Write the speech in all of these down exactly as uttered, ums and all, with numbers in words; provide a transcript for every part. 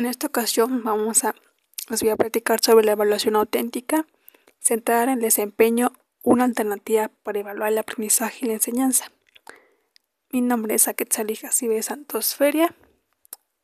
En esta ocasión vamos a, os voy a platicar sobre la evaluación auténtica, centrada en el desempeño, una alternativa para evaluar el aprendizaje y la enseñanza. Mi nombre es Aket Salijas Ibe Santos Feria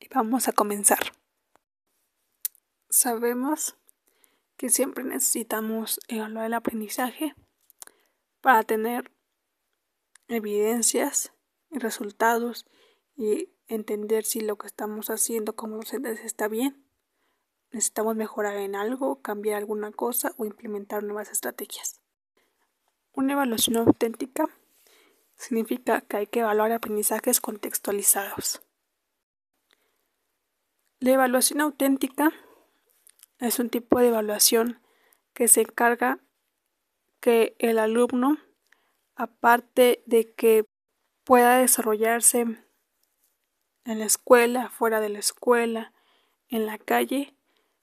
y vamos a comenzar. Sabemos que siempre necesitamos evaluar el aprendizaje para tener evidencias y resultados y entender si lo que estamos haciendo como docentes está bien. Necesitamos mejorar en algo, cambiar alguna cosa o implementar nuevas estrategias. Una evaluación auténtica significa que hay que evaluar aprendizajes contextualizados. La evaluación auténtica es un tipo de evaluación que se encarga que el alumno, aparte de que pueda desarrollarse en la escuela, fuera de la escuela, en la calle,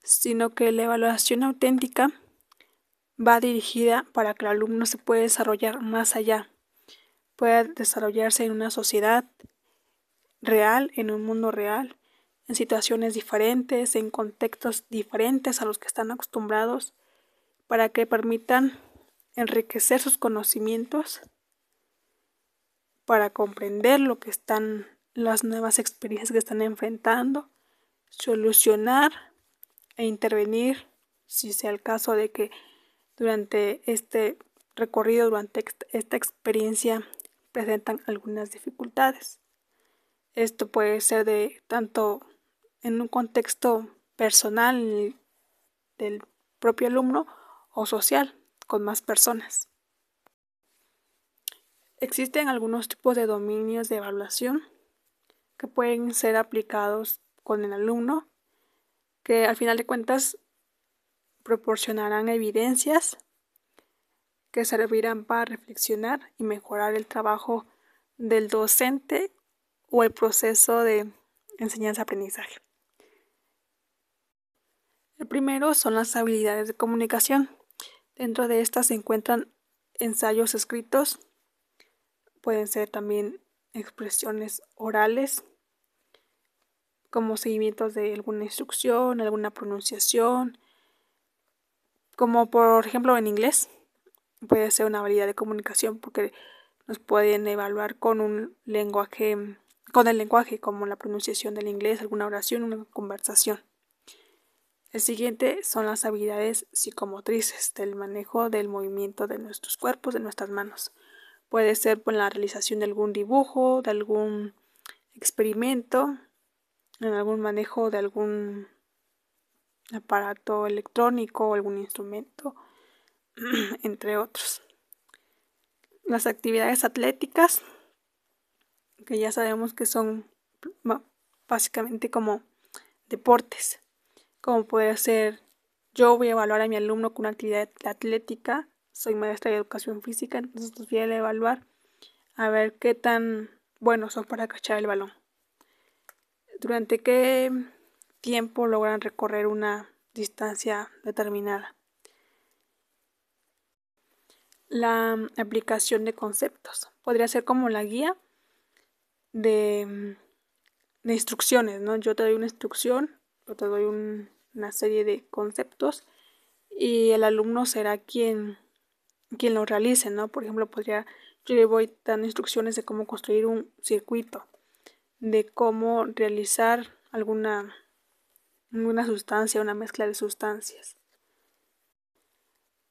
sino que la evaluación auténtica va dirigida para que el alumno se pueda desarrollar más allá. Pueda desarrollarse en una sociedad real, en un mundo real, en situaciones diferentes, en contextos diferentes a los que están acostumbrados, para que permitan enriquecer sus conocimientos, para comprender lo que están, las nuevas experiencias que están enfrentando, solucionar e intervenir, si sea el caso de que durante este recorrido, durante esta experiencia, presentan algunas dificultades. Esto puede ser de tanto en un contexto personal del propio alumno o social con más personas. Existen algunos tipos de dominios de evaluación que pueden ser aplicados con el alumno, que al final de cuentas proporcionarán evidencias que servirán para reflexionar y mejorar el trabajo del docente o el proceso de enseñanza-aprendizaje. El primero son las habilidades de comunicación. Dentro de estas se encuentran ensayos escritos, pueden ser también expresiones orales, como seguimientos de alguna instrucción, alguna pronunciación, como por ejemplo en inglés, puede ser una habilidad de comunicación porque nos pueden evaluar con un lenguaje con el lenguaje, como la pronunciación del inglés, alguna oración, una conversación. El siguiente son las habilidades psicomotrices, del manejo del movimiento de nuestros cuerpos, de nuestras manos. Puede ser por la realización de algún dibujo, de algún experimento, en algún manejo de algún aparato electrónico, algún instrumento, entre otros. Las actividades atléticas, que ya sabemos que son básicamente como deportes, como puede ser, yo voy a evaluar a mi alumno con una actividad atlética, soy maestra de educación física, entonces voy a evaluar a ver qué tan buenos son para cachar el balón, durante qué tiempo logran recorrer una distancia determinada. La aplicación de conceptos podría ser como la guía De, de instrucciones, ¿no? Yo te doy una instrucción, yo te doy un, una serie de conceptos y el alumno será quien, quien lo realice, ¿no? Por ejemplo, podría, yo le voy dando instrucciones de cómo construir un circuito, de cómo realizar alguna, alguna sustancia, una mezcla de sustancias.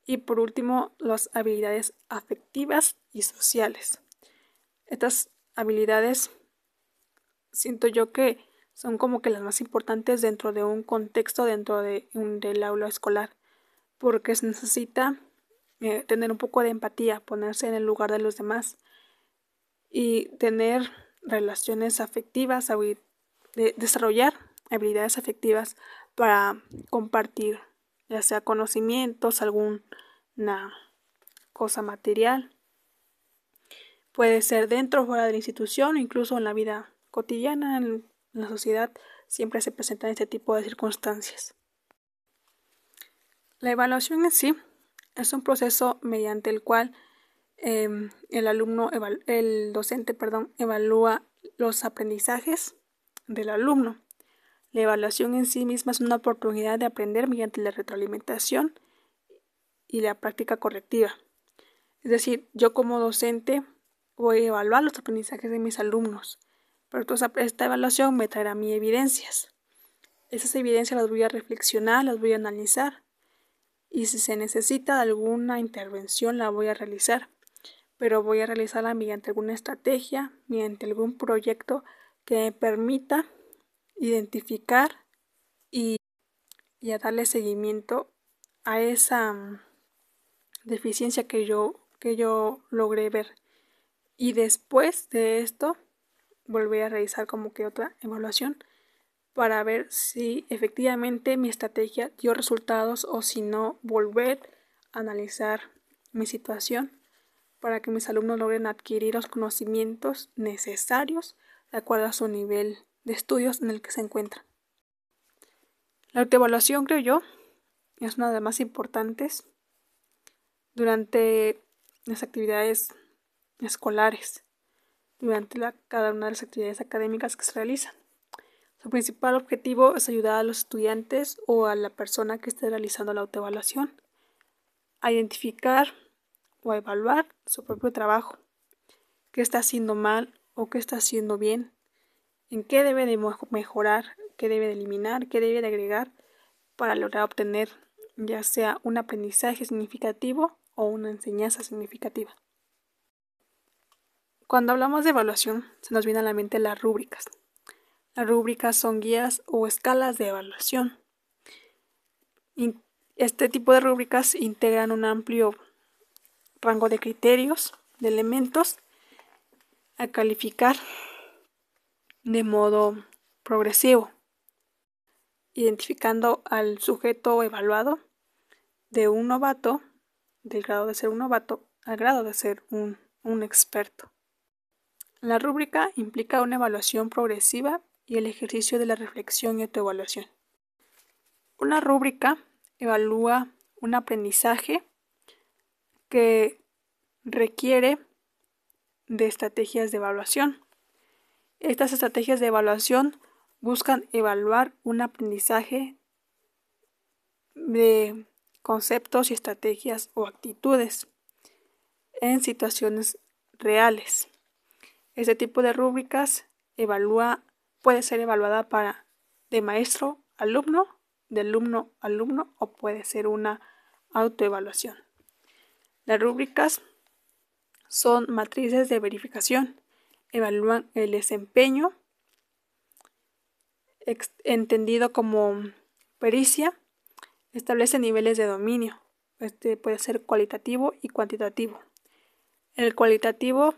Y por último, las habilidades afectivas y sociales. Estas habilidades siento yo que son como que las más importantes dentro de un contexto, dentro de un, del aula escolar, porque se necesita eh, tener un poco de empatía, ponerse en el lugar de los demás y tener relaciones afectivas, habi- de, desarrollar habilidades afectivas para compartir, ya sea conocimientos, alguna cosa material. Puede ser dentro o fuera de la institución, incluso en la vida cotidiana, en la sociedad, siempre se presentan este tipo de circunstancias. La evaluación en sí es un proceso mediante el cual eh, el alumno, el docente, perdón, evalúa los aprendizajes del alumno. La evaluación en sí misma es una oportunidad de aprender mediante la retroalimentación y la práctica correctiva. Es decir, yo como docente voy a evaluar los aprendizajes de mis alumnos, pero toda esta evaluación me traerá a mí evidencias. Esas evidencias las voy a reflexionar, las voy a analizar, y si se necesita de alguna intervención la voy a realizar, pero voy a realizarla mediante alguna estrategia, mediante algún proyecto que me permita identificar y, y a darle seguimiento a esa deficiencia que yo, que yo logré ver. Y después de esto volver a realizar como que otra evaluación para ver si efectivamente mi estrategia dio resultados o si no, volver a analizar mi situación para que mis alumnos logren adquirir los conocimientos necesarios de acuerdo a su nivel de estudios en el que se encuentran. La autoevaluación, creo yo, es una de las más importantes durante las actividades escolares, durante la, cada una de las actividades académicas que se realizan. Su principal objetivo es ayudar a los estudiantes o a la persona que esté realizando la autoevaluación a identificar o a evaluar su propio trabajo, qué está haciendo mal o qué está haciendo bien, en qué debe de mejorar, qué debe de eliminar, qué debe de agregar para lograr obtener ya sea un aprendizaje significativo o una enseñanza significativa. Cuando hablamos de evaluación, se nos viene a la mente las rúbricas. Las rúbricas son guías o escalas de evaluación. Este tipo de rúbricas integran un amplio rango de criterios, de elementos a calificar de modo progresivo, identificando al sujeto evaluado de un novato, del grado de ser un novato al grado de ser un, un experto. La rúbrica implica una evaluación progresiva y el ejercicio de la reflexión y autoevaluación. Una rúbrica evalúa un aprendizaje que requiere de estrategias de evaluación. Estas estrategias de evaluación buscan evaluar un aprendizaje de conceptos y estrategias o actitudes en situaciones reales. Este tipo de rúbricas evalúa, puede ser evaluada para de maestro a alumno, de alumno a alumno, o puede ser una autoevaluación. Las rúbricas son matrices de verificación. Evalúan el desempeño, entendido como pericia, establece niveles de dominio. Este puede ser cualitativo y cuantitativo. El cualitativo,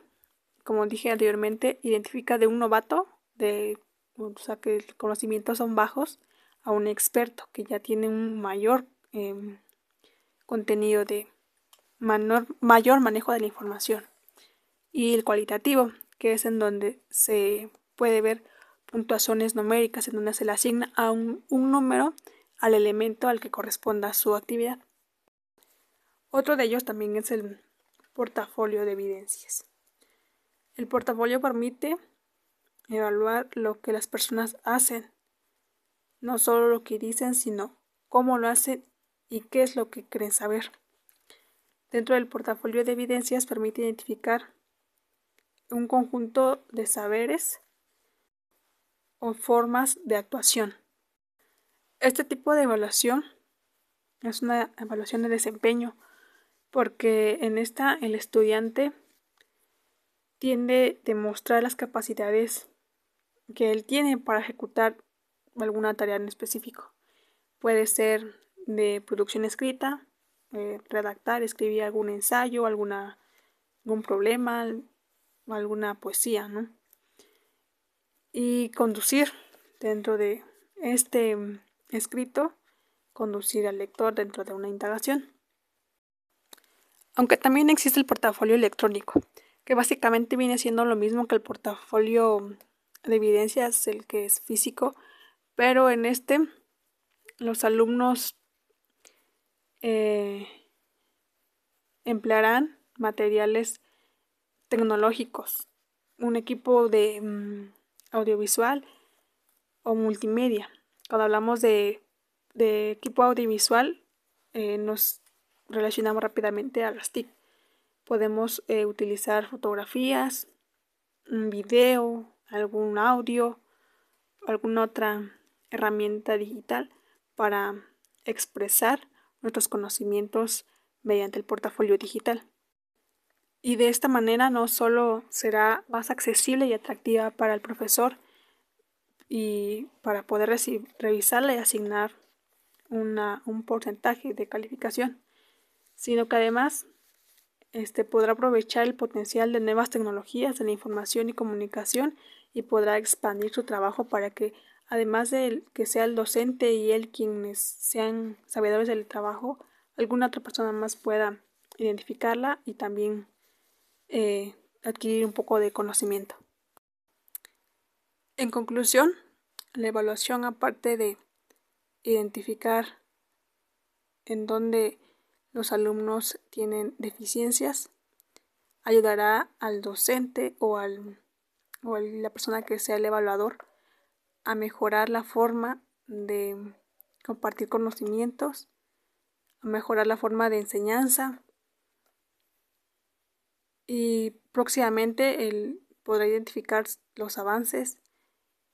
como dije anteriormente, identifica de un novato, de, o sea, que los conocimientos son bajos, a un experto que ya tiene un mayor eh, contenido de manor, mayor manejo de la información. Y el cualitativo, que es en donde se puede ver puntuaciones numéricas, en donde se le asigna a un, un número al elemento al que corresponda su actividad. Otro de ellos también es el portafolio de evidencias. El portafolio permite evaluar lo que las personas hacen, no solo lo que dicen, sino cómo lo hacen y qué es lo que creen saber. Dentro del portafolio de evidencias permite identificar un conjunto de saberes o formas de actuación. Este tipo de evaluación es una evaluación de desempeño, porque en esta el estudiante tiende a demostrar las capacidades que él tiene para ejecutar alguna tarea en específico. Puede ser de producción escrita, eh, redactar, escribir algún ensayo, alguna, algún problema, alguna poesía, ¿no? Y conducir dentro de este escrito, conducir al lector dentro de una indagación. Aunque también existe el portafolio electrónico, que básicamente viene siendo lo mismo que el portafolio de evidencias, el que es físico, pero en este los alumnos eh, emplearán materiales tecnológicos, un equipo de mmm, audiovisual o multimedia, cuando hablamos de, de equipo audiovisual, eh, nos relacionamos rápidamente a las T I C. Podemos eh, utilizar fotografías, un video, algún audio, alguna otra herramienta digital para expresar nuestros conocimientos mediante el portafolio digital. Y de esta manera no solo será más accesible y atractiva para el profesor y para poder revisarla y asignar una, un porcentaje de calificación, sino que además este, podrá aprovechar el potencial de nuevas tecnologías de la información y comunicación y podrá expandir su trabajo para que, además de que sea el docente y él quienes sean sabedores del trabajo, alguna otra persona más pueda identificarla y también Eh, adquirir un poco de conocimiento. En conclusión, la evaluación, aparte de identificar en dónde los alumnos tienen deficiencias, ayudará al docente o, al, o a la persona que sea el evaluador a mejorar la forma de compartir conocimientos, a mejorar la forma de enseñanza, y próximamente él podrá identificar los avances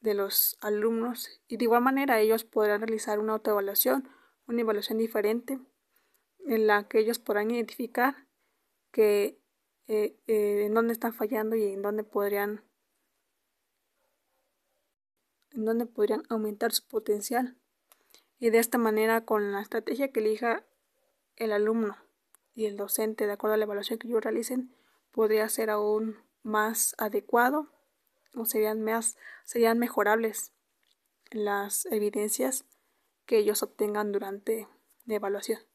de los alumnos y de igual manera ellos podrán realizar una autoevaluación, una evaluación diferente en la que ellos podrán identificar que, eh, eh, en dónde están fallando y en dónde podrían, en dónde podrían aumentar su potencial. Y de esta manera, con la estrategia que elija el alumno y el docente de acuerdo a la evaluación que ellos realicen, podría ser aún más adecuado o serían, más, serían mejorables las evidencias que ellos obtengan durante la evaluación.